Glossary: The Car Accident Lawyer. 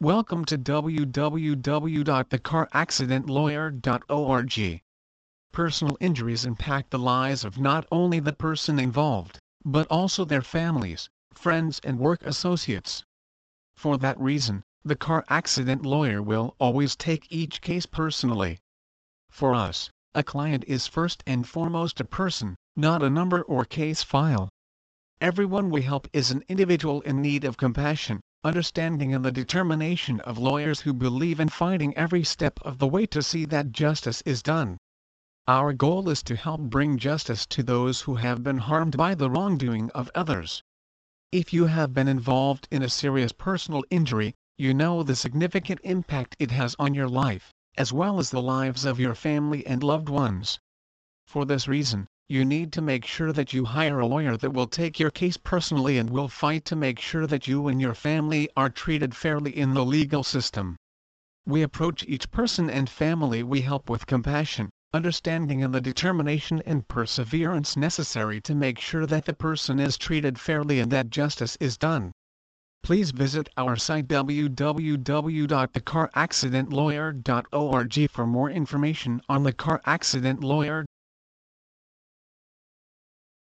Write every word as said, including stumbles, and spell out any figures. Welcome to w w w dot the car accident lawyer dot org. Personal injuries impact the lives of not only the person involved, but also their families, friends and work associates. For that reason, the car accident lawyer will always take each case personally. For us, a client is first and foremost a person, not a number or case file. Everyone we help is an individual in need of compassion, understanding and the determination of lawyers who believe in fighting every step of the way to see that justice is done. Our goal is to help bring justice to those who have been harmed by the wrongdoing of others. If you have been involved in a serious personal injury, you know the significant impact it has on your life, as well as the lives of your family and loved ones. For this reason, you need to make sure that you hire a lawyer that will take your case personally and will fight to make sure that you and your family are treated fairly in the legal system. We approach each person and family we help with compassion, understanding and the determination and perseverance necessary to make sure that the person is treated fairly and that justice is done. Please visit our site w w w dot the car accident lawyer dot org for more information on the car accident lawyer.